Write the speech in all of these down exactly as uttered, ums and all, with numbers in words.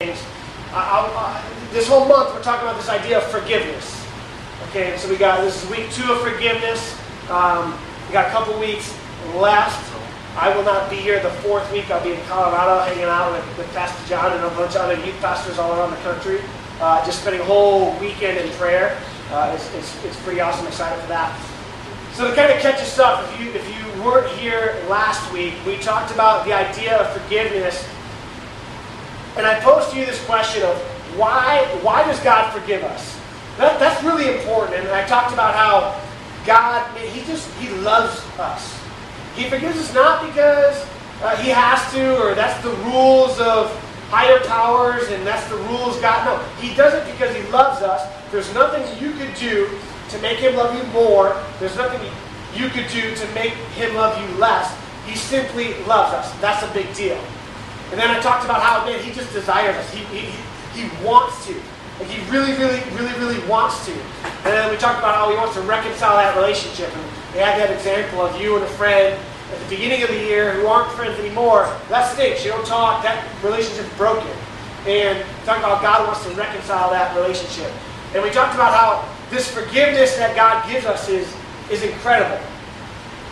Uh, uh, this whole month we're talking about this idea of forgiveness. Okay, so we got, this is week two of forgiveness. Um, we got a couple weeks left. I will not be here the fourth week. I'll be in Colorado hanging out with, with Pastor John and a bunch of other youth pastors all around the country. Uh, just spending a whole weekend in prayer. Uh, it's, it's, it's pretty awesome. I'm excited for that. So to kind of catch us up, if you, if you weren't here last week, we talked about the idea of forgiveness. And I pose to you this question of why, why does God forgive us? That, that's really important. And I talked about how God, He just He loves us. He forgives us not because uh, He has to, or that's the rules of higher powers, and that's the rules God. No, He does it because He loves us. There's nothing you could do to make Him love you more. There's nothing you could do to make Him love you less. He simply loves us. That's a big deal. And then I talked about how, man, He just desires us. He, he, he wants to. Like, He really, really, really, really wants to. And then we talked about how He wants to reconcile that relationship. And we had that example of you and a friend at the beginning of the year who aren't friends anymore. That stinks. You don't talk. That relationship's broken. And we talked about God wants to reconcile that relationship. And we talked about how this forgiveness that God gives us is, is incredible.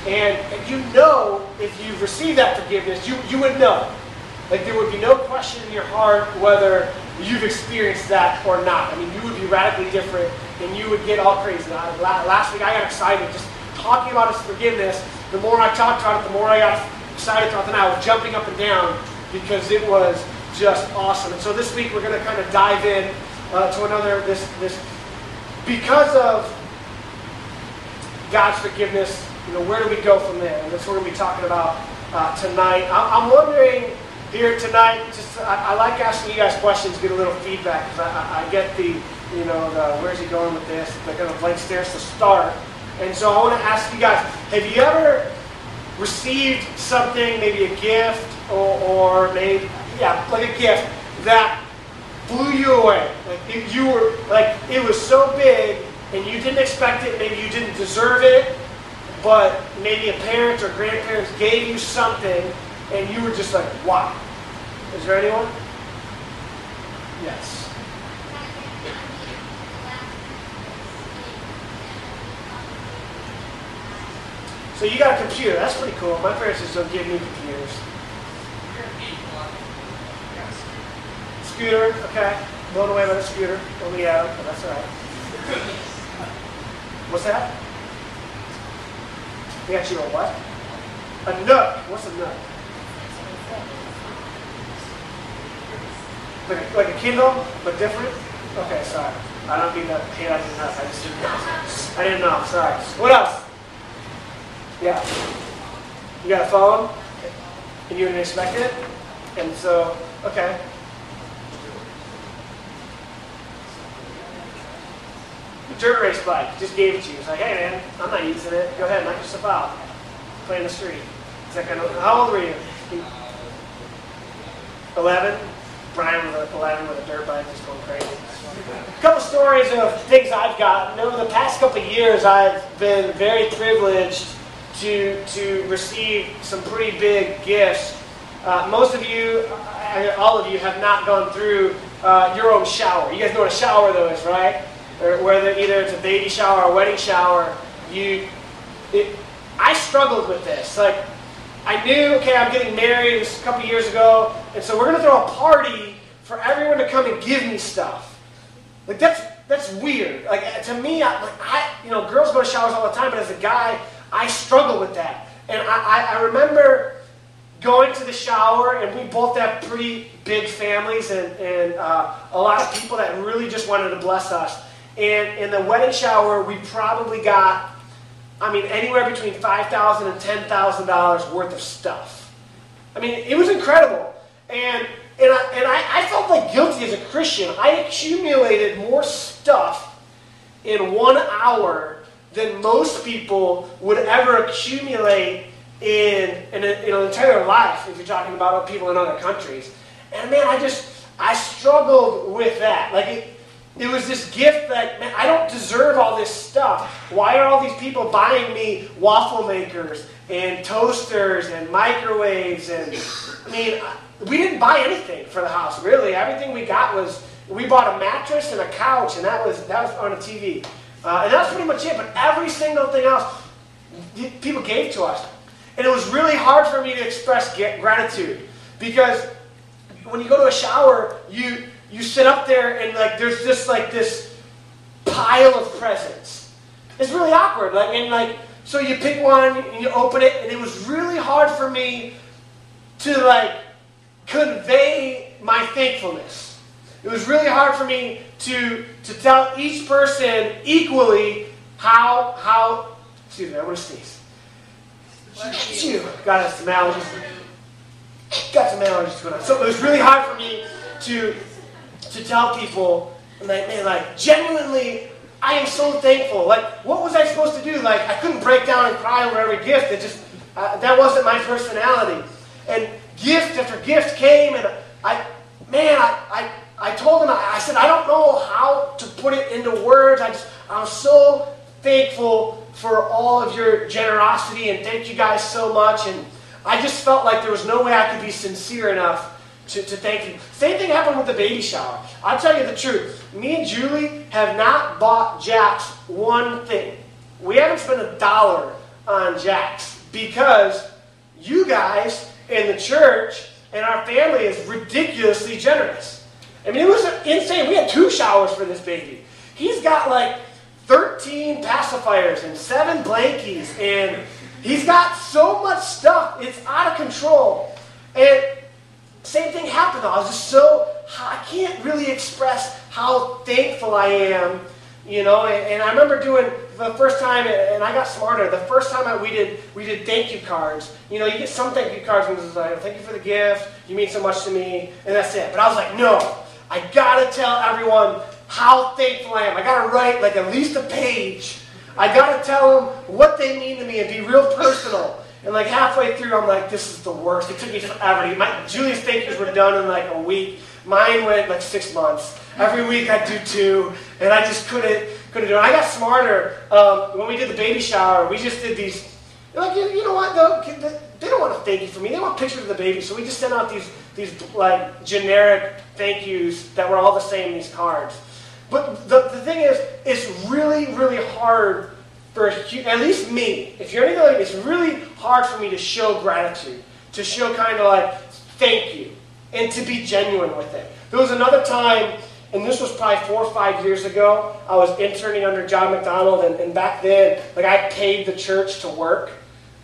And, and you know, if you've received that forgiveness, you, you would know. Like, there would be no question in your heart whether you've experienced that or not. I mean, you would be radically different, and you would get all crazy. I, last week, I got excited just talking about His forgiveness. The more I talked about it, the more I got excited throughout the night. I was jumping up and down because it was just awesome. And so this week, we're going to kind of dive in uh, to another, this, this, because of God's forgiveness, you know, where do we go from there? And that's what we're going to be talking about uh, tonight. I, I'm wondering... Here tonight, just I, I like asking you guys questions, get a little feedback, because I, I, I get the, you know, the, where's he going with this? They're going to blank stairs to start. And so I want to ask you guys, have you ever received something, maybe a gift, or, or maybe, yeah, like a gift, that blew you away? Like, if you were, like, it was so big, and you didn't expect it, maybe you didn't deserve it, but maybe a parent or grandparents gave you something, and you were just like, wow. Is there anyone? Yes. So you got a computer. That's pretty cool. My parents just don't give me computers. Scooter, okay. Blown away by the scooter. Only out, but that's all right. What's that? We got you a what? A Nook. What's a Nook? Like a, like a Kindle, but different? Okay, sorry. I don't mean to hate on you nuts. I just didn't know. I didn't know. Sorry. What else? Yeah. You got a phone, and you didn't expect it, and so, okay. The dirt race bike. Just gave it to you. It's like, hey, man, I'm not using it. Go ahead, knock yourself out. Play in the street. Kind of, how old were you? eleven? Brian was eleven with a dirt bike, just going crazy. A couple stories of things I've gotten. Over the past couple of years, I've been very privileged to, to receive some pretty big gifts. Uh, most of you, all of you, have not gone through uh, your own shower. You guys know what a shower, though, is, right? Or whether either it's a baby shower or a wedding shower. You, it, I struggled with this. Like, I knew, okay, I'm getting married a couple years ago, and so we're going to throw a party for everyone to come and give me stuff. Like, that's that's weird. Like, to me, I, like, I you know, girls go to showers all the time, but as a guy, I struggle with that. And I, I, I remember going to the shower, and we both have pretty big families and, and uh, a lot of people that really just wanted to bless us. And in the wedding shower, we probably got... I mean, anywhere between five thousand dollars and ten thousand dollars worth of stuff. I mean, it was incredible. And, and, I, and I, I felt like guilty as a Christian. I accumulated more stuff in one hour than most people would ever accumulate in, in, a, in an entire life, if you're talking about people in other countries. And man, I just, I struggled with that. Like, it, It was this gift that, man, I don't deserve all this stuff. Why are all these people buying me waffle makers and toasters and microwaves? And I mean, we didn't buy anything for the house, really. Everything we got was, we bought a mattress and a couch, and that was, that was on a T V. Uh, and that's pretty much it, but every single thing else, people gave to us. And it was really hard for me to express gratitude, because when you go to a shower, you, you sit up there and like there's just like this pile of presents. It's really awkward. Like, and like, so you pick one and you open it, and it was really hard for me to like convey my thankfulness. It was really hard for me to to tell each person equally how how. Excuse me, I'm gonna sneeze. Phew, got some allergies. Got some allergies going on. So it was really hard for me to to tell people, and like, man, like genuinely, I am so thankful. Like, what was I supposed to do? Like, I couldn't break down and cry over every gift. It just uh, that wasn't my personality. And gift after gift came, and I, man, I I, I told them, I, I said, I don't know how to put it into words. I just, I'm so thankful for all of your generosity, and thank you guys so much. And I just felt like there was no way I could be sincere enough to, to thank you. Same thing happened with the baby shower. I'll tell you the truth. Me and Julie have not bought Jax one thing. We haven't spent a dollar on Jax, because you guys and the church and our family is ridiculously generous. I mean, it was insane. We had two showers for this baby. He's got like thirteen pacifiers and seven blankies, and he's got so much stuff. It's out of control. And same thing happened. I was just so, I can't really express how thankful I am, you know. And, and I remember doing the first time, and I got smarter, the first time I, we did we did thank you cards. You know, you get some thank you cards, and it's like, thank you for the gift, you mean so much to me, and that's it. But I was like, no, I gotta tell everyone how thankful I am. I gotta write like at least a page. I gotta tell them what they mean to me and be real personal. And like halfway through, I'm like, this is the worst. It took me forever. My Julie's thank yous were done in like a week. Mine went like six months. Every week I do two, and I just couldn't couldn't do it. I got smarter um, when we did the baby shower. We just did these. Like, you, you know what? Though? They don't want to thank you for me. They want pictures of the baby. So we just sent out these these like generic thank yous that were all the same in these cards. But the, the thing is, it's really, really hard for, at least me, if you're anything like me, it's really hard for me to show gratitude, to show kind of like, thank you, and to be genuine with it. There was another time, and this was probably four or five years ago, I was interning under John McDonald, and, and back then, like I paid the church to work,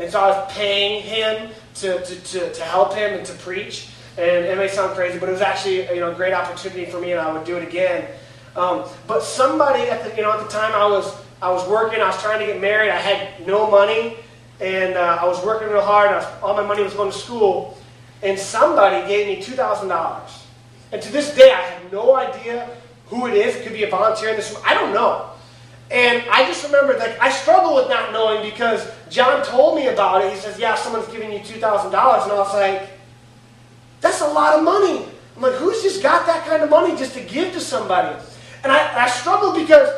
and so I was paying him to, to, to, to help him and to preach, and it may sound crazy, but it was actually, you know, a great opportunity for me, and I would do it again. Um, but somebody at the you know at the time I was I was working, I was trying to get married, I had no money, and uh, I was working real hard, I was, all my money was going to school, and somebody gave me two thousand dollars. And to this day I have no idea who it is. It could be a volunteer in this room, I don't know. And I just remember, like, I struggle with not knowing, because John told me about it. He says, yeah, someone's giving you two thousand dollars, and I was like, that's a lot of money. I'm like, who's just got that kind of money just to give to somebody? And I, I struggled because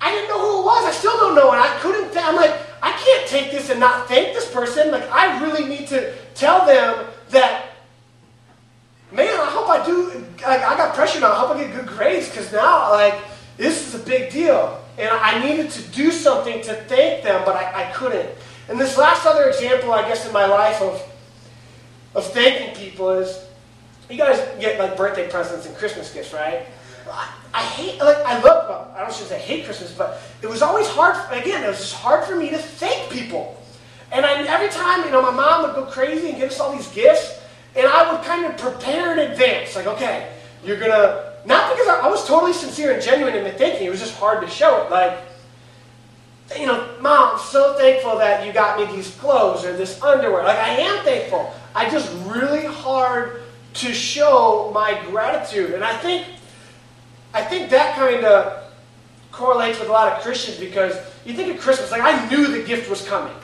I didn't know who it was. I still don't know. And I couldn't, th- I'm like, I can't take this and not thank this person. Like, I really need to tell them that, man, I hope I do, like, I got pressure now. I hope I get good grades, because now, like, this is a big deal. And I needed to do something to thank them, but I, I couldn't. And this last other example, I guess, in my life of, of thanking people is, you guys get, like, birthday presents and Christmas gifts, right? I, I hate, like, I love, well, I don't should say hate Christmas, but it was always hard, again, it was just hard for me to thank people. And I, every time, you know, my mom would go crazy and give us all these gifts, and I would kind of prepare in advance, like, okay, you're going to, not because I, I was totally sincere and genuine in my thinking, it was just hard to show it, like, you know, Mom, I'm so thankful that you got me these clothes or this underwear, like, I am thankful. I just really hard to show my gratitude, and I think I think that kind of correlates with a lot of Christians, because you think of Christmas, like, I knew the gift was coming.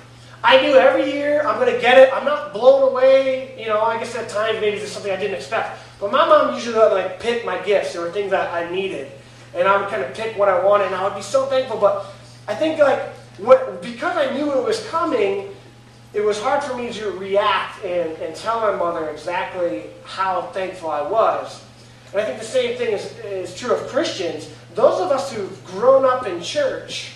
I knew every year I'm going to get it. I'm not blown away. You know, I guess at times maybe it's something I didn't expect. But my mom usually would, like, pick my gifts. There were things that I needed. And I would kind of pick what I wanted, and I would be so thankful. But I think, like, what, because I knew it was coming, it was hard for me to react and, and tell my mother exactly how thankful I was. And I think the same thing is, is true of Christians. Those of us who've grown up in church,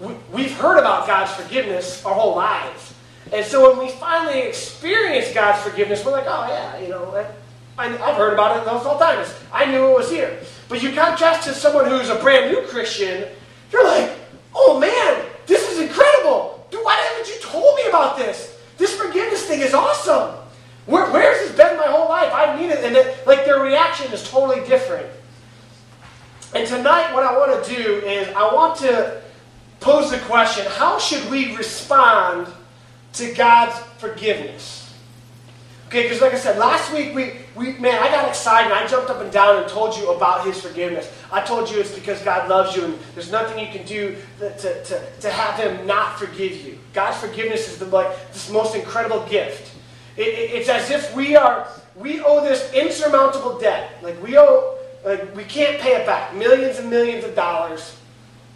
we, we've heard about God's forgiveness our whole lives. And so when we finally experience God's forgiveness, we're like, oh yeah, you know, that, I, I've heard about it the whole time. I knew it was here. But you contrast to someone who's a brand new Christian, you're like, oh man, this is incredible. Dude, why haven't you told me about this? This forgiveness thing is awesome. Where, where's this been my whole life? I need it. And it, like, their reaction is totally different. And tonight what I want to do is I want to pose the question, how should we respond to God's forgiveness? Okay, because like I said, last week, we, we man, I got excited. I jumped up and down and told you about His forgiveness. I told you it's because God loves you and there's nothing you can do to, to, to have Him not forgive you. God's forgiveness is the, like, this most incredible gift. It, it, it's as if we are, we owe this insurmountable debt. Like we owe, like we can't pay it back. Millions and millions of dollars.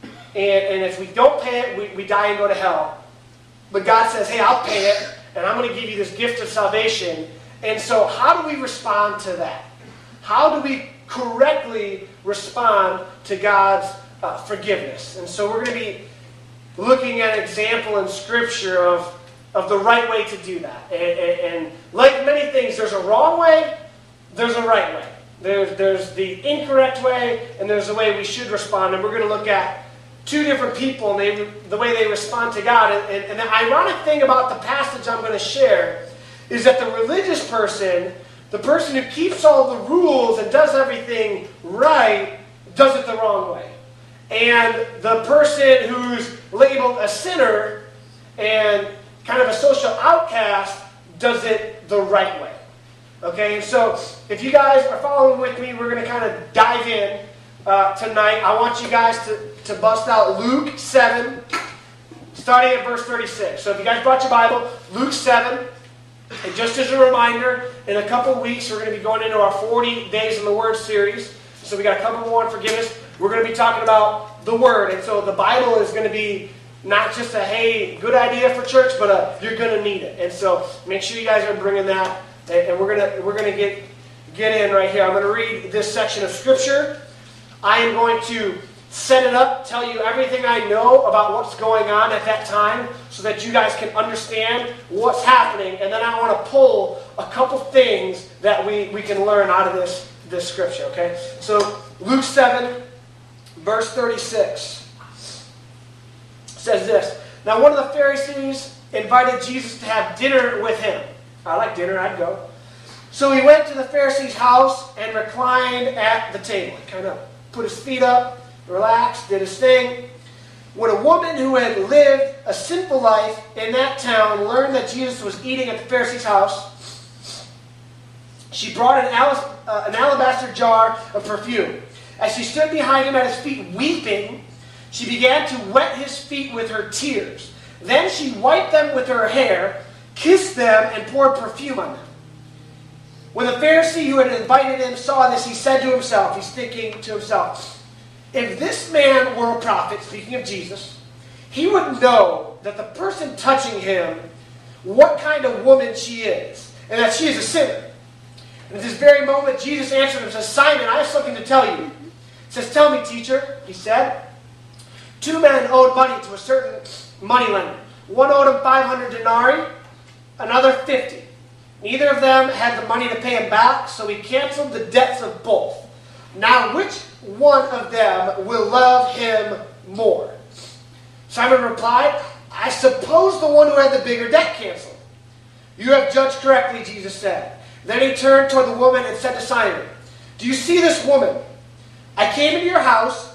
And, and if we don't pay it, we, we die and go to hell. But God says, hey, I'll pay it. And I'm going to give you this gift of salvation. And so how do we respond to that? How do we correctly respond to God's uh, forgiveness? And so we're going to be looking at an example in Scripture of, of the right way to do that. And, and, and like many things, there's a wrong way, there's a right way. There's, there's the incorrect way, and there's the way we should respond. And we're going to look at two different people, and they, the way they respond to God. And, and, and the ironic thing about the passage I'm going to share is that the religious person, the person who keeps all the rules and does everything right, does it the wrong way. And the person who's labeled a sinner and kind of a social outcast does it the right way. Okay, and so if you guys are following with me, we're going to kind of dive in uh, tonight. I want you guys to to bust out Luke seven, starting at verse thirty-six. So if you guys brought your Bible, Luke seven. And just as a reminder, in a couple weeks, we're going to be going into our forty Days in the Word series. So we got a couple more on forgiveness. We're going to be talking about the Word. And so the Bible is going to be not just a, hey, good idea for church, but a, you're going to need it. And so make sure you guys are bringing that. And we're going to, we're going to get, get in right here. I'm going to read this section of Scripture. I am going to set it up, tell you everything I know about what's going on at that time so that you guys can understand what's happening. And then I want to pull a couple things that we, we can learn out of this, this scripture, okay? So Luke seven, verse thirty-six says this. Now one of the Pharisees invited Jesus to have dinner with him. I like dinner, I'd go. So he went to the Pharisee's house and reclined at the table. Kind of put his feet up, relaxed, did his thing. When a woman who had lived a simple life in that town learned that Jesus was eating at the Pharisee's house, she brought an, al- uh, an alabaster jar of perfume. As she stood behind him at his feet weeping, she began to wet his feet with her tears. Then she wiped them with her hair, kissed them, and poured perfume on them. When the Pharisee who had invited him saw this, he said to himself, he's thinking to himself, if this man were a prophet, speaking of Jesus, he would know that the person touching him, what kind of woman she is, and that she is a sinner. And at this very moment, Jesus answered him and says, Simon, I have something to tell you. He says, tell me, teacher, he said. Two men owed money to a certain moneylender. One owed him five hundred denarii, another fifty. Neither of them had the money to pay him back, so he canceled the debts of both. Now which one of them will love him more? Simon replied, I suppose the one who had the bigger debt canceled. You have judged correctly, Jesus said. Then he turned toward the woman and said to Simon, do you see this woman? I came into your house.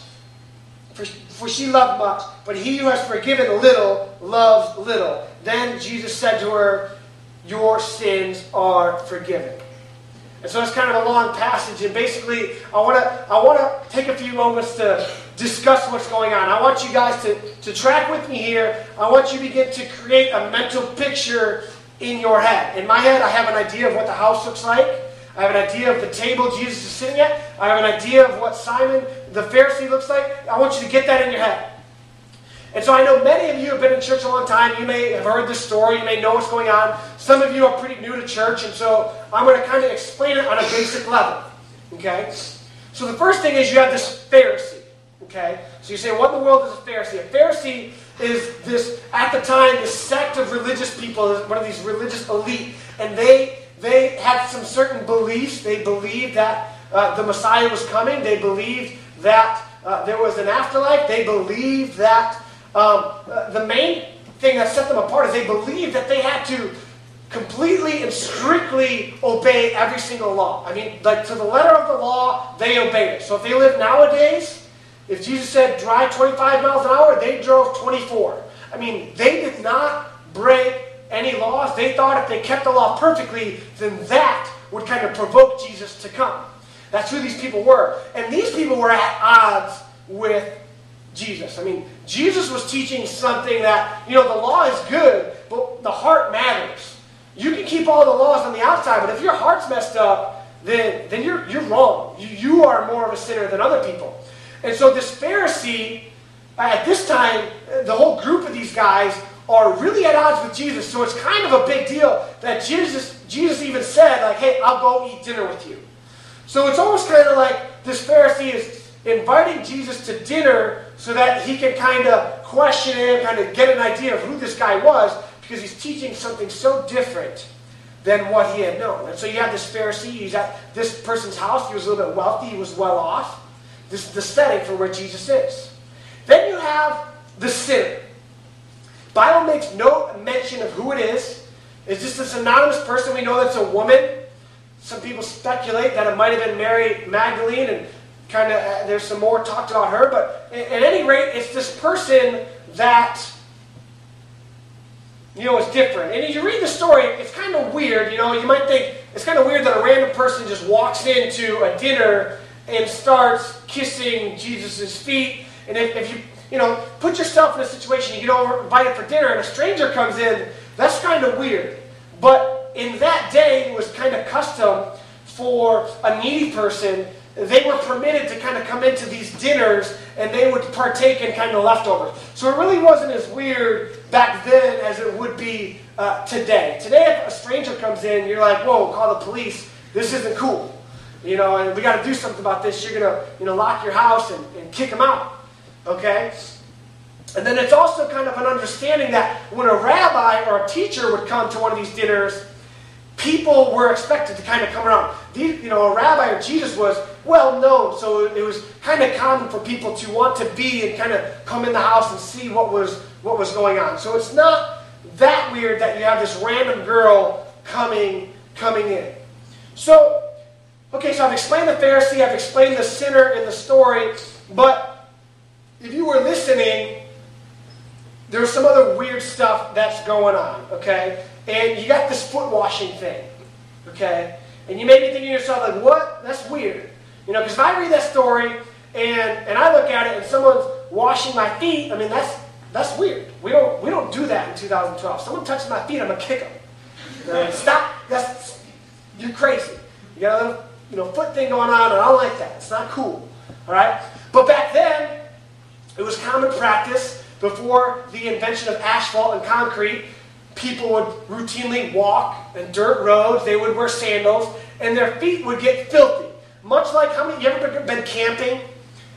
for, for she loved much. But he who has forgiven little, loves little. Then Jesus said to her, your sins are forgiven. And so it's kind of a long passage, and basically I want to I want to take a few moments to discuss what's going on. I want you guys to, to track with me here. I want you to begin to create a mental picture in your head. In my head, I have an idea of what the house looks like. I have an idea of the table Jesus is sitting at. I have an idea of what Simon the Pharisee looks like. I want you to get that in your head. And so I know many of you have been in church a long time. You may have heard this story. You may know what's going on. Some of you are pretty new to church, and so I'm going to kind of explain it on a basic level. Okay? So the first thing is you have this Pharisee. Okay? So you say, what in the world is a Pharisee? A Pharisee is this, at the time, this sect of religious people, one of these religious elite, and they they had some certain beliefs. They believed that uh, the Messiah was coming. They believed that uh, there was an afterlife. They believed that Um, the main thing that set them apart is they believed that they had to completely and strictly obey every single law. I mean, like to the letter of the law, they obeyed it. So if they lived nowadays, if Jesus said drive twenty-five miles an hour, they drove twenty-four. I mean, they did not break any laws. They thought if they kept the law perfectly, then that would kind of provoke Jesus to come. That's who these people were. And these people were at odds with Jesus. I mean, Jesus was teaching something that, you know, the law is good, but the heart matters. You can keep all the laws on the outside, but if your heart's messed up, then, then you're, you're wrong. You, you are more of a sinner than other people. And so this Pharisee, at this time, the whole group of these guys are really at odds with Jesus. So it's kind of a big deal that Jesus, Jesus even said, like, hey, I'll go eat dinner with you. So it's almost kind of like this Pharisee is inviting Jesus to dinner so that he can kind of question him, kind of get an idea of who this guy was, because he's teaching something so different than what he had known. And so you have this Pharisee, he's at this person's house, he was a little bit wealthy, he was well off. This is the setting for where Jesus is. Then you have the sinner. The Bible makes no mention of who it is. It's just this anonymous person. We know that's a woman. Some people speculate that it might have been Mary Magdalene, and kind of, there's some more talked about her, but at any rate, it's this person that, you know, is different. And if you read the story, it's kind of weird, you know, you might think, it's kind of weird that a random person just walks into a dinner and starts kissing Jesus' feet. And if, if you, you know, put yourself in a situation, you get invited for dinner and a stranger comes in, that's kind of weird. But in that day, it was kind of custom for a needy person. They were permitted to kind of come into these dinners and they would partake in kind of leftovers. So it really wasn't as weird back then as it would be uh, today. Today, if a stranger comes in, you're like, whoa, call the police. This isn't cool. You know, and we got to do something about this. You're going to, you know, lock your house and, and kick them out. Okay? And then it's also kind of an understanding that when a rabbi or a teacher would come to one of these dinners, people were expected to kind of come around. These, you know, a rabbi or Jesus was well known, so it was kind of common for people to want to be and kind of come in the house and see what was what was going on. So it's not that weird that you have this random girl coming coming in. So, okay, so I've explained the Pharisee, I've explained the sinner in the story, but if you were listening, there's some other weird stuff that's going on, okay? And you got this foot washing thing, okay? And you may be thinking to yourself, like, what? That's weird. You know, because if I read that story and, and I look at it and someone's washing my feet, I mean, that's that's weird. We don't we don't do that in two thousand twelve. Someone touches my feet, I'm going to kick them. You know, stop. That's, you're crazy. You got a little, you know, foot thing going on, and I don't like that. It's not cool, all right? But back then, it was common practice before the invention of asphalt and concrete. People would routinely walk on dirt roads. They would wear sandals, and their feet would get filthy. Much like how many you ever been camping,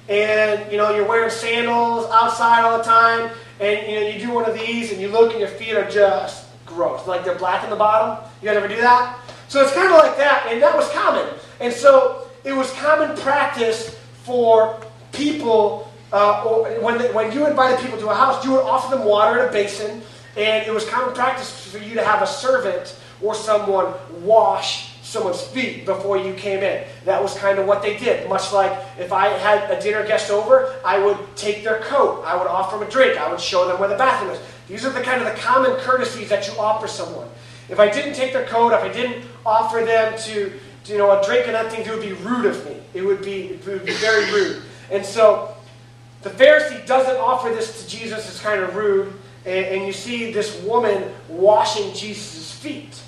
and you know you're wearing sandals outside all the time, and you know you do one of these, and you look, and your feet are just gross, like they're black in the bottom. You guys ever do that? So it's kind of like that, and that was common. And so it was common practice for people uh, when they, when you invited people to a house, you would offer them water in a basin. And it was common practice for you to have a servant or someone wash someone's feet before you came in. That was kind of what they did. Much like if I had a dinner guest over, I would take their coat. I would offer them a drink. I would show them where the bathroom is. These are the kind of the common courtesies that you offer someone. If I didn't take their coat, if I didn't offer them to, to you know, a drink and nothing, it would be rude of me. It would be, it would be very rude. And so the Pharisee doesn't offer this to Jesus. It's kind of rude. And, and you see this woman washing Jesus' feet.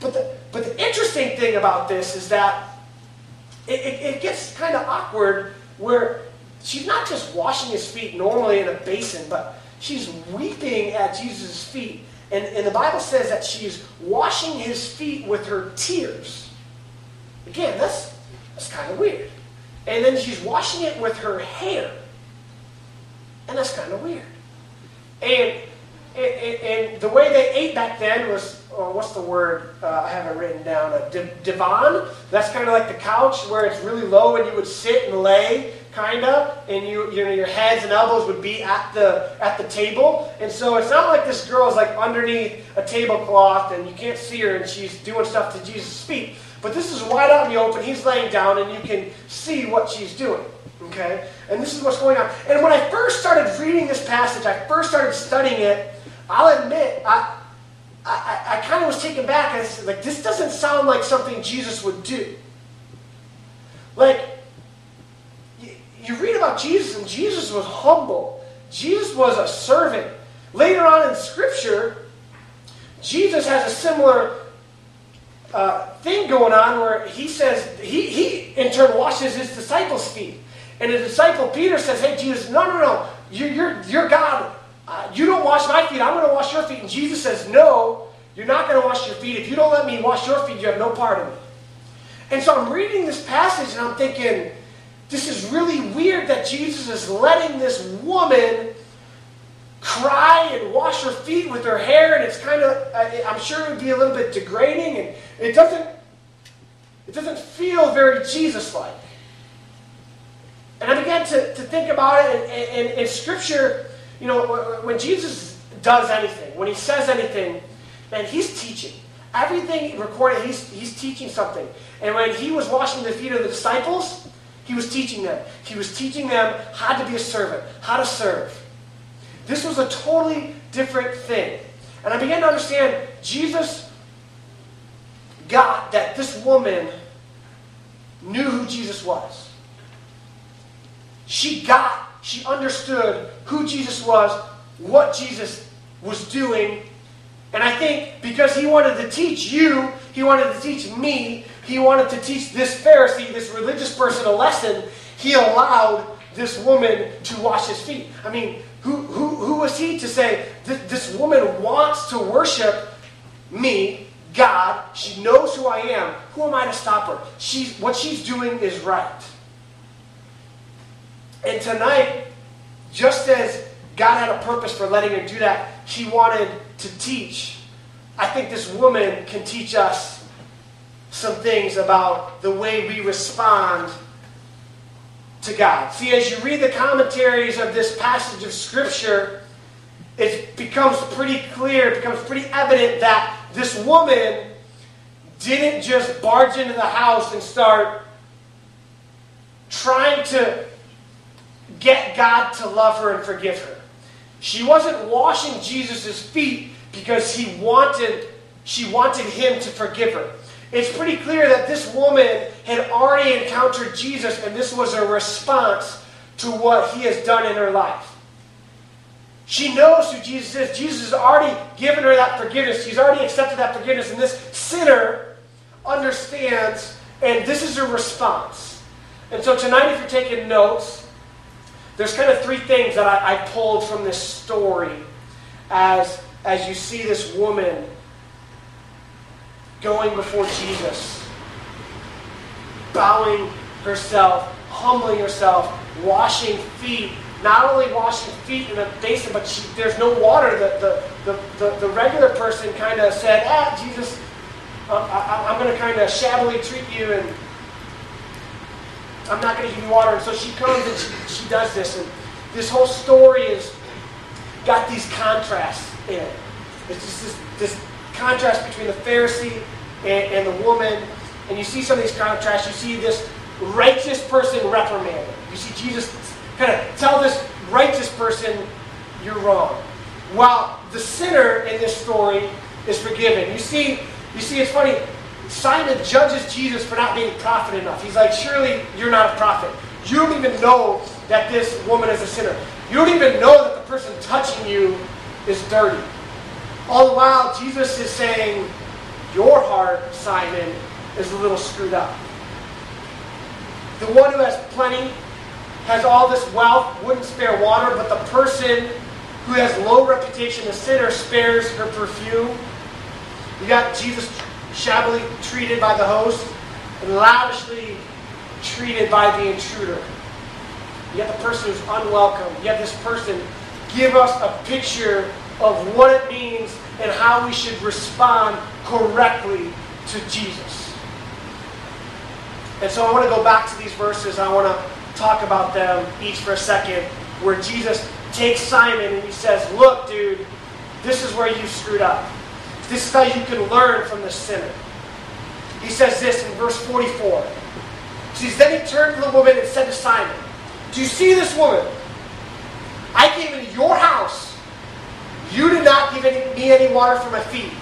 But the, but the interesting thing about this is that it, it, it gets kind of awkward where she's not just washing his feet normally in a basin, but she's weeping at Jesus' feet. And, and the Bible says that she's washing his feet with her tears. Again, that's, that's kind of weird. And then she's washing it with her hair. And that's kind of weird. And, and, and the way they ate back then was, oh, what's the word uh, I haven't written down? A div divan. That's kind of like the couch where it's really low and you would sit and lay. Kind of, and you, you know, your heads and elbows would be at the at the table, and so it's not like this girl is like underneath a tablecloth and you can't see her and she's doing stuff to Jesus' feet. But this is wide out in the open. He's laying down and you can see what she's doing. Okay, and this is what's going on. And when I first started reading this passage, I first started studying it. I'll admit, I I, I kind of was taken back. I said, like, this doesn't sound like something Jesus would do. Like. You read about Jesus, and Jesus was humble. Jesus was a servant. Later on in Scripture, Jesus has a similar uh, thing going on where he says, he, he in turn washes his disciples' feet. And his disciple Peter says, hey, Jesus, no, no, no, you, you're, you're God. Uh, you don't wash my feet. I'm going to wash your feet. And Jesus says, no, you're not going to wash your feet. If you don't let me wash your feet, you have no part in me. And so I'm reading this passage, and I'm thinking, this is really weird that Jesus is letting this woman cry and wash her feet with her hair, and it's kind of, I'm sure it would be a little bit degrading, and it doesn't, it doesn't feel very Jesus-like. And I began to, to think about it, and in Scripture, you know, when Jesus does anything, when he says anything, man, he's teaching. Everything recorded, he's, he's teaching something. And when he was washing the feet of the disciples, he was teaching them. He was teaching them how to be a servant, how to serve. This was a totally different thing. And I began to understand Jesus got that this woman knew who Jesus was. She got, she understood who Jesus was, what Jesus was doing. And I think because he wanted to teach you, he wanted to teach me, he wanted to teach this Pharisee, this religious person, a lesson. He allowed this woman to wash his feet. I mean, who, who, who was he to say, this, this woman wants to worship me, God. She knows who I am. Who am I to stop her? She's, what she's doing is right. And tonight, just as God had a purpose for letting her do that, he wanted to teach. I think this woman can teach us some things about the way we respond to God. See, as you read the commentaries of this passage of Scripture, it becomes pretty clear, it becomes pretty evident that this woman didn't just barge into the house and start trying to get God to love her and forgive her. She wasn't washing Jesus' feet because he wanted, she wanted him to forgive her. It's pretty clear that this woman had already encountered Jesus, and this was a response to what he has done in her life. She knows who Jesus is. Jesus has already given her that forgiveness. She's already accepted that forgiveness, and this sinner understands, and this is her response. And so tonight, if you're taking notes, there's kind of three things that I, I pulled from this story as, as you see this woman going before Jesus, bowing herself, humbling herself, washing feet. Not only washing feet in a basin, but she, there's no water. The, the, the, the, the regular person kind of said, ah, Jesus, uh, I, I'm going to kind of shabbily treat you, and I'm not going to give you water. And so she comes and she, she does this. And this whole story is got these contrasts in it. It's just this, this contrast between the Pharisee and, and the woman. And you see some of these contrasts. You see this righteous person reprimanded. You see Jesus kind of tell this righteous person, you're wrong. While the sinner in this story is forgiven. You see, you see, it's funny. Simon judges Jesus for not being a prophet enough. He's like, surely you're not a prophet. You don't even know that this woman is a sinner. You don't even know that the person touching you is dirty. All the while, Jesus is saying, your heart, Simon, is a little screwed up. The one who has plenty, has all this wealth, wouldn't spare water, but the person who has low reputation, the sinner, spares her perfume. You got Jesus shabbily treated by the host and lavishly treated by the intruder. You got the person who's unwelcome. You got this person. Give us a picture of what it means and how we should respond correctly to Jesus. And so I want to go back to these verses. I want to talk about them each for a second, where Jesus takes Simon and he says, look, dude, this is where you screwed up. This is how you can learn from the sinner. He says this in verse forty-four. It says, then he turned to the woman and said to Simon, do you see this woman? I came into your house. You did not give me any water for my feet.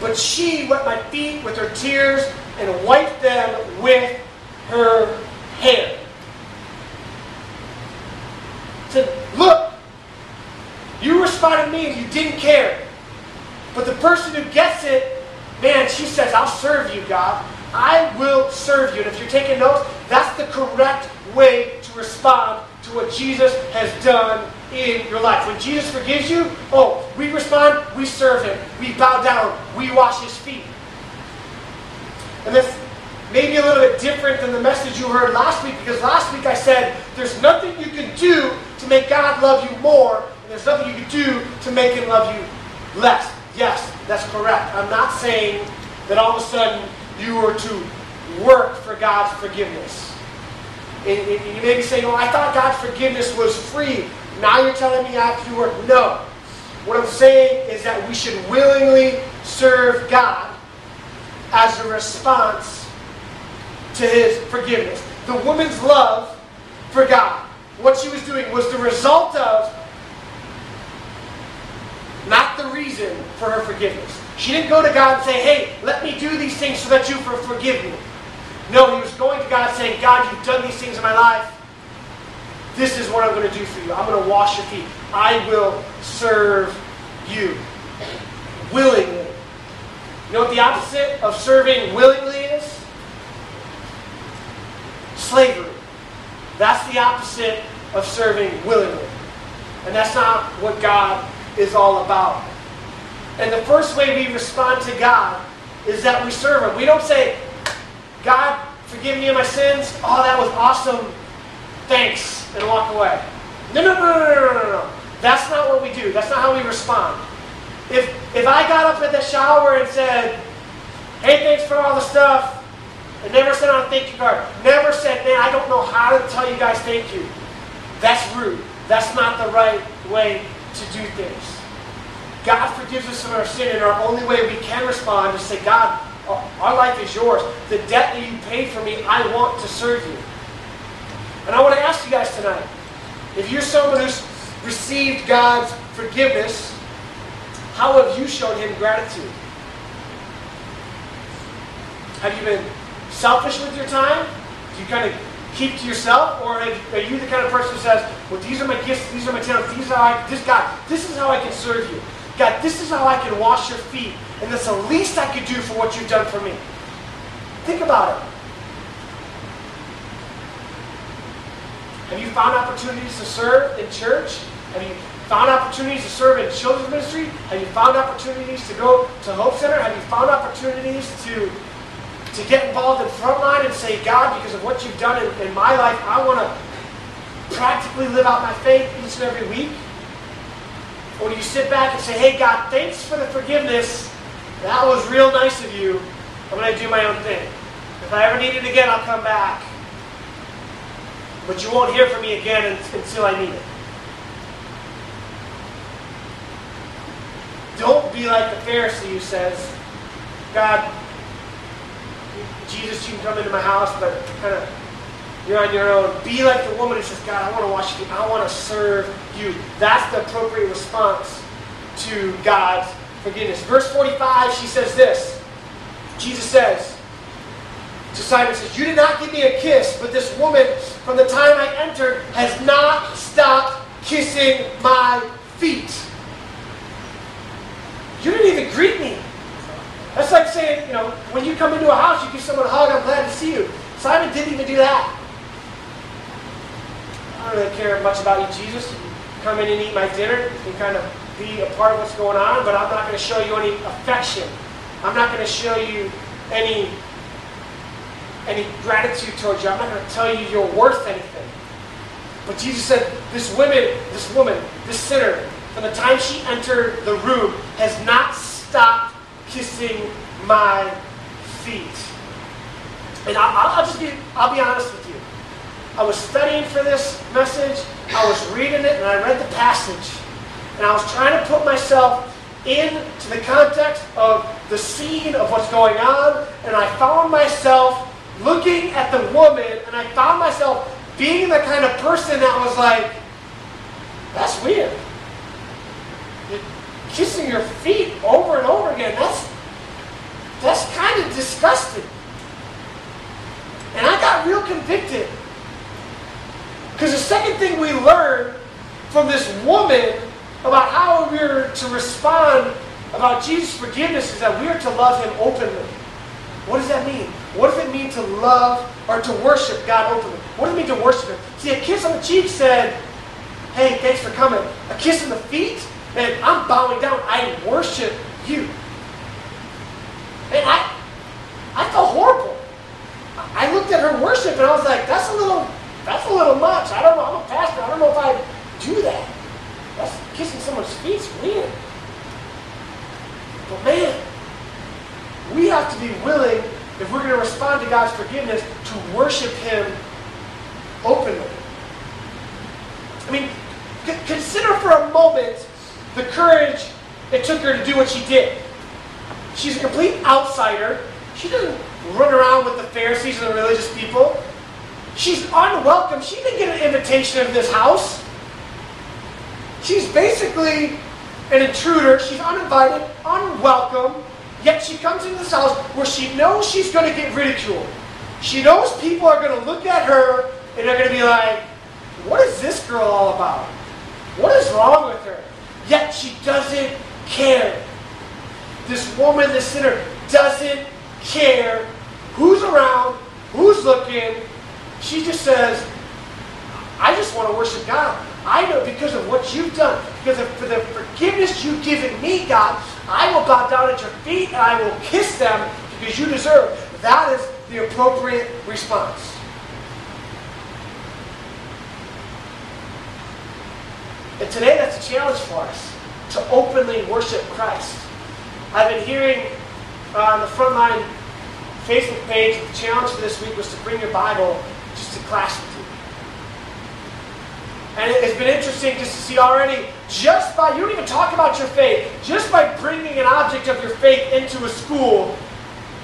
But she wet my feet with her tears and wiped them with her hair. He said, look, you responded to me and you didn't care. But the person who gets it, man, she says, I'll serve you, God. I will serve you. And if you're taking notes, that's the correct way to respond to what Jesus has done in your life. When Jesus forgives you, oh, we respond, we serve him. We bow down, we wash his feet. And that's maybe a little bit different than the message you heard last week, because last week I said, there's nothing you can do to make God love you more, and there's nothing you can do to make him love you less. Yes, that's correct. I'm not saying that all of a sudden you were to work for God's forgiveness. And, and you may be saying, well, I thought God's forgiveness was free. Now you're telling me I have to do work. No. What I'm saying is that we should willingly serve God as a response to his forgiveness. The woman's love for God, what she was doing, was the result of, not the reason for her forgiveness. She didn't go to God and say, hey, let me do these things so that you forgive me. No, he was going to God saying, God, you've done these things in my life. This is what I'm going to do for you. I'm going to wash your feet. I will serve you willingly. You know what the opposite of serving willingly is? Slavery. That's the opposite of serving willingly. And that's not what God is all about. And the first way we respond to God is that we serve him. We don't say, God, forgive me of my sins. Oh, that was awesome. Thanks. And walk away. No, no, no, no, no, no, no. That's not what we do. That's not how we respond. If, if I got up at the shower and said, hey, thanks for all the stuff, and never sent out a thank you card, never said, man, I don't know how to tell you guys thank you, that's rude. That's not the right way to do things. God forgives us of our sin, and our only way we can respond is to say, God, our life is yours. The debt that you paid for me, I want to serve you. And I want to ask you guys tonight, if you're someone who's received God's forgiveness, how have you shown him gratitude? Have you been selfish with your time? Do you kind of keep to yourself? Or are you the kind of person who says, well, these are my gifts, these are my talents, these are I, this God, this is how I can serve you. God, this is how I can wash your feet, and that's the least I could do for what you've done for me. Think about it. Have you found opportunities to serve in church? Have you found opportunities to serve in children's ministry? Have you found opportunities to go to Hope Center? Have you found opportunities to to get involved in Frontline and say, God, because of what you've done in, in my life, I want to practically live out my faith each and every week? Or do you sit back and say, hey, God, thanks for the forgiveness. That was real nice of you. I'm going to do my own thing. If I ever need it again, I'll come back. But you won't hear from me again until I need it. Don't be like the Pharisee who says, God, Jesus, you can come into my house, but kind of you're on your own. Be like the woman who says, God, I want to wash you. I want to serve you. That's the appropriate response to God's forgiveness. Verse forty-five, she says this. Jesus says to Simon, says, "You did not give me a kiss, but this woman from the time I entered has not stopped kissing my feet." You didn't even greet me. That's like saying, you know, when you come into a house, you give someone a hug, "I'm glad to see you." Simon didn't even do that. "I don't really care much about you, Jesus. You come in and eat my dinner. You can kind of be a part of what's going on, but I'm not going to show you any affection. I'm not going to show you any, any gratitude towards you. I'm not going to tell you you're worth anything." But Jesus said, this woman, this woman, this sinner, from the time she entered the room, has not stopped kissing my feet. And I'll, I'll just be, I'll be honest with you. I was studying for this message, I was reading it, and I read the passage. And I was trying to put myself into the context of the scene of what's going on, and I found myself looking at the woman, and I found myself being the kind of person that was like, that's weird. You're kissing your feet over and over again, that's, that's kind of disgusting. And I got real convicted. Because the second thing we learn from this woman about how we are to respond about Jesus' forgiveness is that we are to love Him openly. What does that mean? What does it mean to love or to worship God openly? What does it mean to worship Him? See, a kiss on the cheek said, "Hey, thanks for coming." A kiss on the feet, "Man, I'm bowing down. I worship you." And I, I felt horrible. I looked at her worship and I was like, that's a little... That's a little much. I don't know. I'm a pastor. I don't know if I do that. That's kissing someone's feet's weird. But man, we have to be willing, if we're going to respond to God's forgiveness, to worship Him openly. I mean, c- consider for a moment the courage it took her to do what she did. She's a complete outsider. She doesn't run around with the Pharisees and the religious people. She's unwelcome. She didn't get an invitation of this house. She's basically an intruder. She's uninvited, unwelcome. Yet she comes into this house where she knows she's going to get ridiculed. She knows people are going to look at her and they're going to be like, what is this girl all about? What is wrong with her? Yet she doesn't care. This woman, this sinner, doesn't care who's around, who's looking. She just says, I just want to worship God. I know because of what you've done, because of for the forgiveness you've given me, God, I will bow down at your feet and I will kiss them because you deserve. That is the appropriate response. And today that's a challenge for us, to openly worship Christ. I've been hearing on the Frontline Facebook page, the challenge for this week was to bring your Bible just to clash with you. And it's been interesting just to see already, just by, you don't even talk about your faith, just by bringing an object of your faith into a school,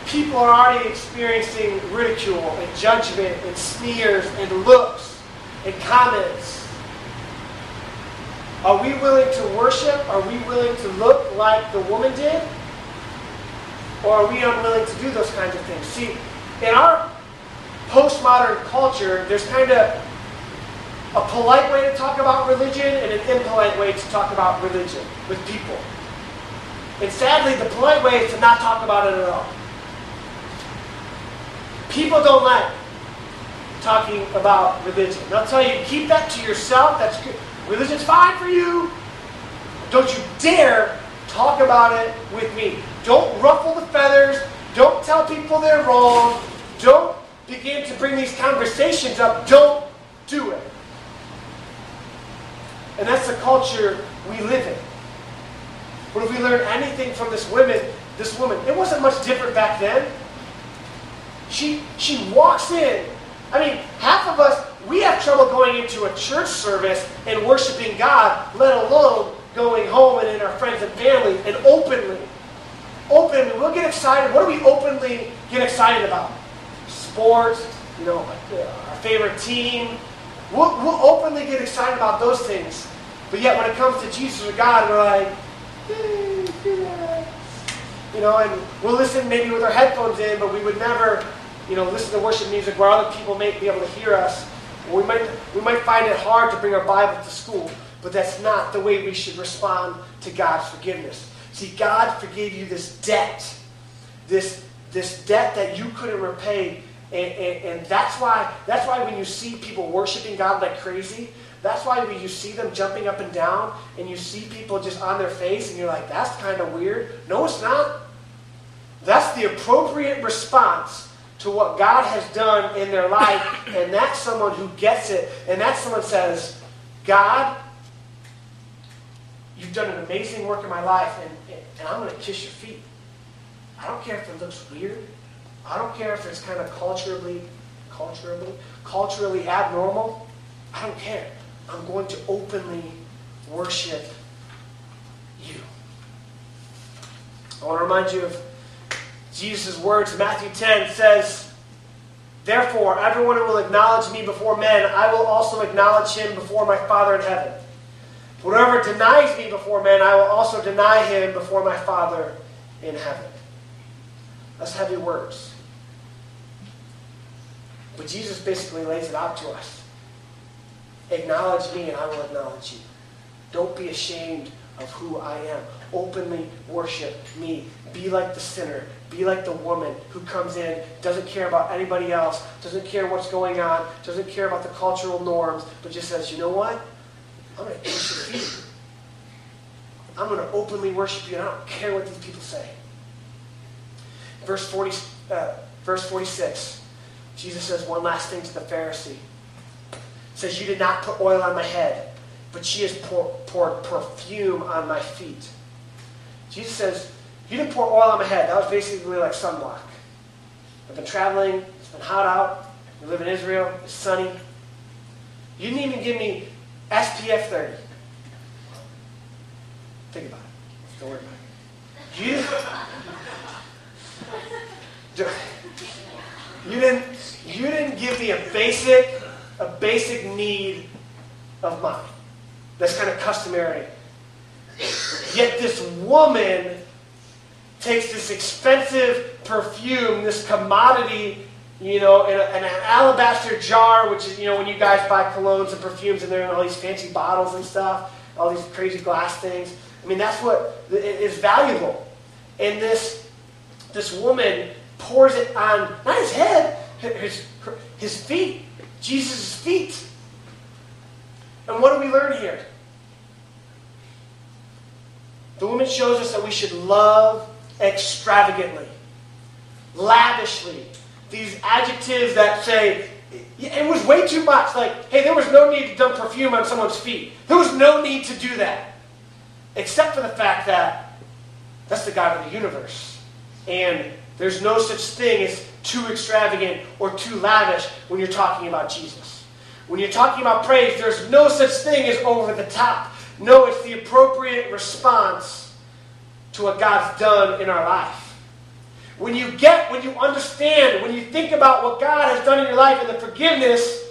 people are already experiencing ridicule and judgment and sneers and looks and comments. Are we willing to worship? Are we willing to look like the woman did? Or are we unwilling to do those kinds of things? See, in our postmodern culture, there's kind of a polite way to talk about religion and an impolite way to talk about religion with people. And sadly, the polite way is to not talk about it at all. People don't like talking about religion. They'll tell you, keep that to yourself. That's good. Religion's fine for you. Don't you dare talk about it with me. Don't ruffle the feathers. Don't tell people they're wrong. Don't begin to bring these conversations up. Don't do it. And that's the culture we live in. But if we learn anything from this woman, this woman, it wasn't much different back then. She, she walks in. I mean, half of us, we have trouble going into a church service and worshiping God, let alone going home and in our friends and family and openly. Openly, we'll get excited. What do we openly get excited about? Sports, you know, our favorite team. We'll, we'll openly get excited about those things. But yet when it comes to Jesus or God, we're like, eh, you know, and we'll listen maybe with our headphones in, but we would never, you know, listen to worship music where other people may be able to hear us. We might, we might find it hard to bring our Bible to school, but that's not the way we should respond to God's forgiveness. See, God forgave you this debt, this, this debt that you couldn't repay, and, and, and that's why, that's why when you see people worshiping God like crazy, that's why when you see them jumping up and down, and you see people just on their face, and you're like, that's kind of weird. No, it's not. That's the appropriate response to what God has done in their life, and that's someone who gets it, and that's someone says, God, you've done an amazing work in my life, and, and I'm going to kiss your feet. I don't care if it looks weird. I don't care if it's kind of culturally, culturally, culturally abnormal. I don't care. I'm going to openly worship you. I want to remind you of Jesus' words in Matthew ten. It says, therefore, everyone who will acknowledge me before men, I will also acknowledge him before my Father in heaven. Whoever denies me before men, I will also deny him before my Father in heaven. That's heavy words. But Jesus basically lays it out to us. Acknowledge me and I will acknowledge you. Don't be ashamed of who I am. Openly worship me. Be like the sinner. Be like the woman who comes in, doesn't care about anybody else, doesn't care what's going on, doesn't care about the cultural norms, but just says, you know what? I'm going to worship you. I'm going to openly worship you, and I don't care what these people say. Verse, forty, uh, verse forty-six, Jesus says one last thing to the Pharisee. It says, you did not put oil on my head, but she has pour, poured perfume on my feet. Jesus says, you didn't pour oil on my head. That was basically like sunblock. I've been traveling. It's been hot out. We live in Israel. It's sunny. You didn't even give me S P F thirty. Think about it. Don't worry about it. You, you didn't, you didn't give me a basic, a basic need of mine. That's kind of customary. Yet this woman takes this expensive perfume, this commodity, you know, in, a, in an alabaster jar, which is, you know, when you guys buy colognes and perfumes and they're in all these fancy bottles and stuff, all these crazy glass things. I mean, that's what is valuable. And this this woman pours it on, not his head, his, his feet, Jesus' feet. And what do we learn here? The woman shows us that we should love extravagantly, lavishly. These adjectives that say, it was way too much. Like, hey, there was no need to dump perfume on someone's feet. There was no need to do that. Except for the fact that that's the God of the universe. And there's no such thing as too extravagant or too lavish when you're talking about Jesus. When you're talking about praise, there's no such thing as over the top. No, it's the appropriate response to what God's done in our life. When you get, when you understand, when you think about what God has done in your life and the forgiveness,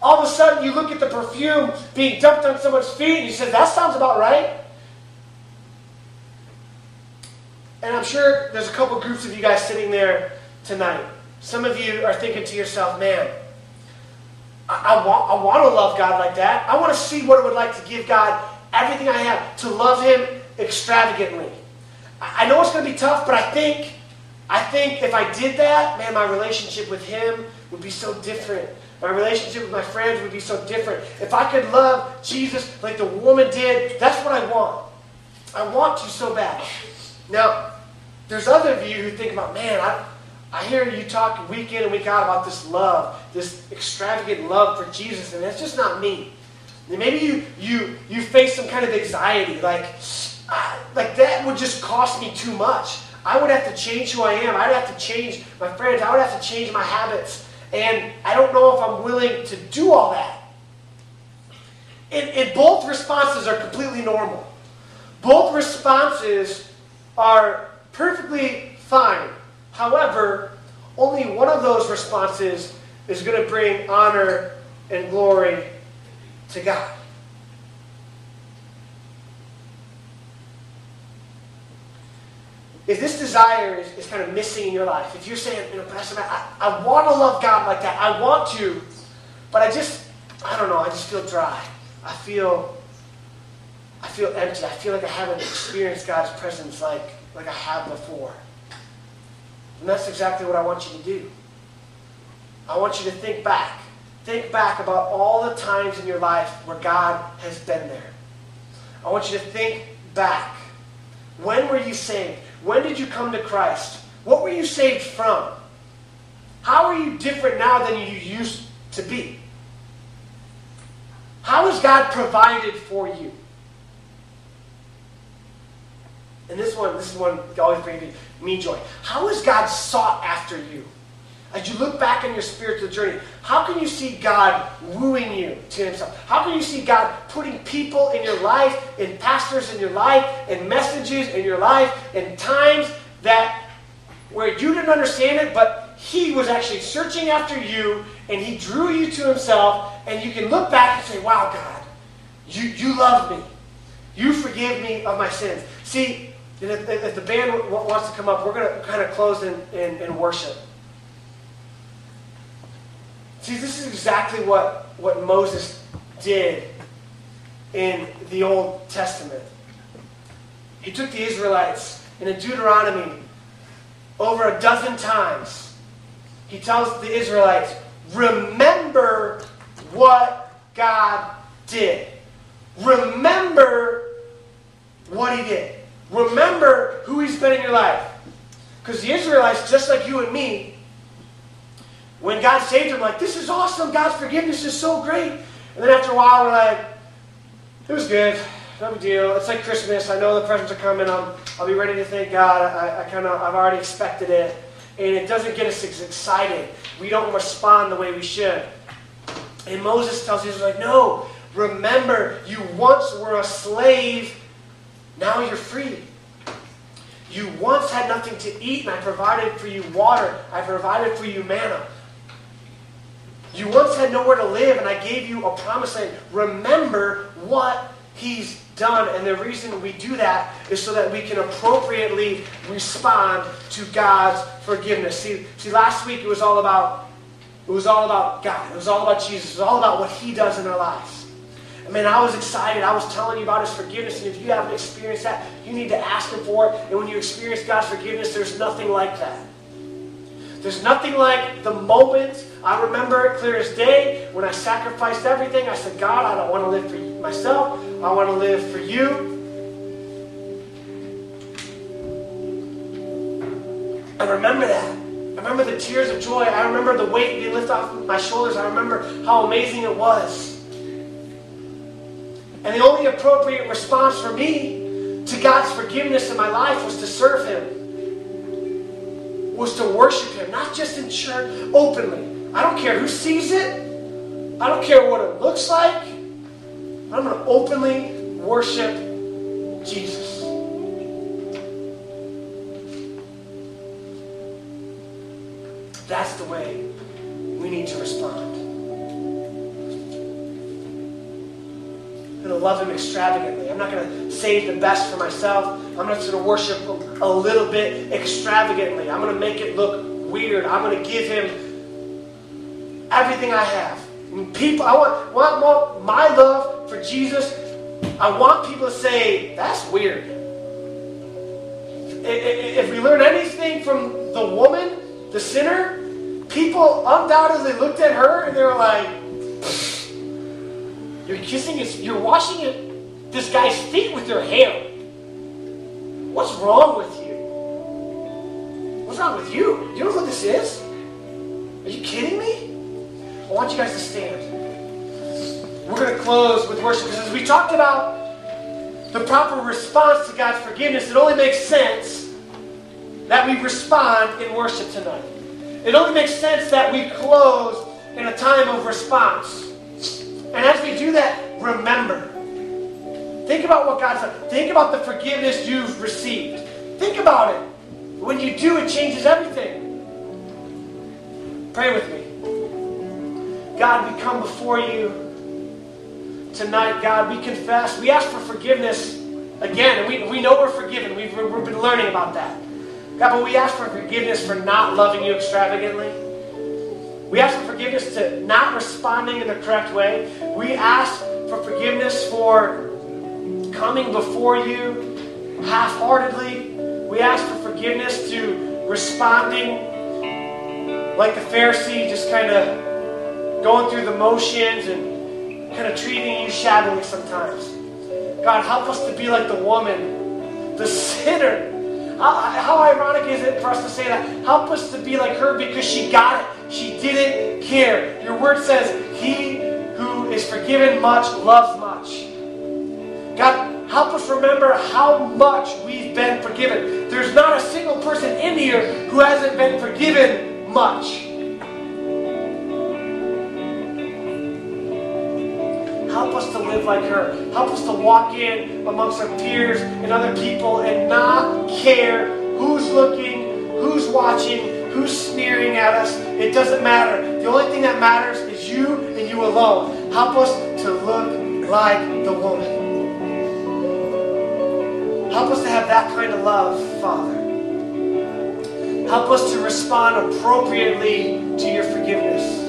all of a sudden you look at the perfume being dumped on someone's feet and you say, that sounds about right. And I'm sure there's a couple groups of you guys sitting there tonight. Some of you are thinking to yourself, man, I, I, want, I want to love God like that. I want to see what it would like to give God everything I have, to love him extravagantly. I, I know it's going to be tough, but I think... I think if I did that, man, my relationship with him would be so different. My relationship with my friends would be so different. If I could love Jesus like the woman did, that's what I want. I want to so bad. Now, there's other of you who think about, man, I, I hear you talk week in and week out about this love, this extravagant love for Jesus, and that's just not me. And maybe you, you, you face some kind of anxiety, like, I, like that would just cost me too much. I would have to change who I am. I'd have to change my friends. I would have to change my habits. And I don't know if I'm willing to do all that. And, and both responses are completely normal. Both responses are perfectly fine. However, only one of those responses is going to bring honor and glory to God. is this desire is, is kind of missing in your life. If you're saying, you know, Pastor Matt, I, I want to love God like that. I want to, but I just, I don't know, I just feel dry. I feel, I feel empty. I feel like I haven't experienced God's presence like, like I have before. And that's exactly what I want you to do. I want you to think back. Think back about all the times in your life where God has been there. I want you to think back. When were you saved? When did you come to Christ? What were you saved from? How are you different now than you used to be? How has God provided for you? And this one, this is one that always brings me joy. How has God sought after you? As you look back on your spiritual journey, how can you see God wooing you to himself? How can you see God putting people in your life, and pastors in your life, and messages in your life, and times that where you didn't understand it, but he was actually searching after you, and he drew you to himself, and you can look back and say, wow, God, you, you love me. You forgive me of my sins. See, if, if the band wants to come up, we're going to kind of close in, in, in worship. See, this is exactly what, what Moses did in the Old Testament. He took the Israelites, and in Deuteronomy, over a dozen times, he tells the Israelites, remember what God did. Remember what he did. Remember who he's been in your life. Because the Israelites, just like you and me, when God saved them, like, this is awesome. God's forgiveness is so great. And then after a while, we're like, it was good. No big deal. It's like Christmas. I know the presents are coming. I'm, I'll be ready to thank God. I, I kind of, I've already expected it. And it doesn't get us excited. We don't respond the way we should. And Moses tells us, like, no, remember, you once were a slave. Now you're free. You once had nothing to eat, and I provided for you water. I provided for you manna. You once had nowhere to live, and I gave you a promised land. Remember what he's done. And the reason we do that is so that we can appropriately respond to God's forgiveness. See, see last week it was all about it was all about God. It was all about Jesus. It was all about what he does in our lives. I mean, I was excited. I was telling you about his forgiveness, and if you haven't experienced that, you need to ask him for it. And when you experience God's forgiveness, there's nothing like that. There's nothing like the moment. I remember it clear as day when I sacrificed everything. I said, God, I don't want to live for myself. I want to live for you. I remember that. I remember the tears of joy. I remember the weight being lifted off my shoulders. I remember how amazing it was. And the only appropriate response for me to God's forgiveness in my life was to serve him. Was to worship him, not just in church, openly. I don't care who sees it. I don't care what it looks like. I'm going to openly worship Jesus. That's the way we need to respond. I'm going to love him extravagantly. I'm not going to save the best for myself. I'm not going to worship a little bit extravagantly. I'm going to make it look weird. I'm going to give him everything I have. And people, I want, want, want my love for Jesus. I want people to say, that's weird. If we learn anything from the woman, the sinner, people undoubtedly looked at her and they were like, you're kissing his, you're washing it, this guy's feet with your hair. What's wrong with you? What's wrong with you? You don't know what this is? Are you kidding me? I want you guys to stand. We're going to close with worship, because as we talked about the proper response to God's forgiveness, it only makes sense that we respond in worship tonight. It only makes sense that we close in a time of response. And as we do that, remember. Think about what God's done. Think about the forgiveness you've received. Think about it. When you do, it changes everything. Pray with me. God, we come before you tonight, God. We confess. We ask for forgiveness again. And we, we know we're forgiven. We've, we've been learning about that. God, but we ask for forgiveness for not loving you extravagantly. We ask for forgiveness to not responding in the correct way. We ask for forgiveness for coming before you half-heartedly. We ask for forgiveness to responding like the Pharisee, just kind of going through the motions and kind of treating you shabbily sometimes. God, help us to be like the woman, the sinner. How ironic is it for us to say that? Help us to be like her because she got it. She didn't care. Your word says, he who is forgiven much loves much. God, help us remember how much we've been forgiven. There's not a single person in here who hasn't been forgiven much. Help us to live like her. Help us to walk in amongst our peers and other people and not care who's looking, who's watching, who's sneering at us. It doesn't matter. The only thing that matters is you and you alone. Help us to look like the woman. Help us to have that kind of love, Father. Help us to respond appropriately to your forgiveness.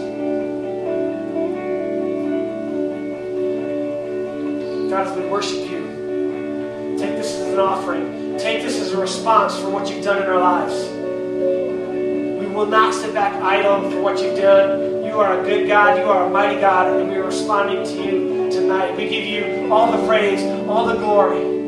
God, as we worship you, take this as an offering. Take this as a response for what you've done in our lives. We will not sit back idle for what you've done. You are a good God. You are a mighty God. And we are responding to you tonight. We give you all the praise, all the glory.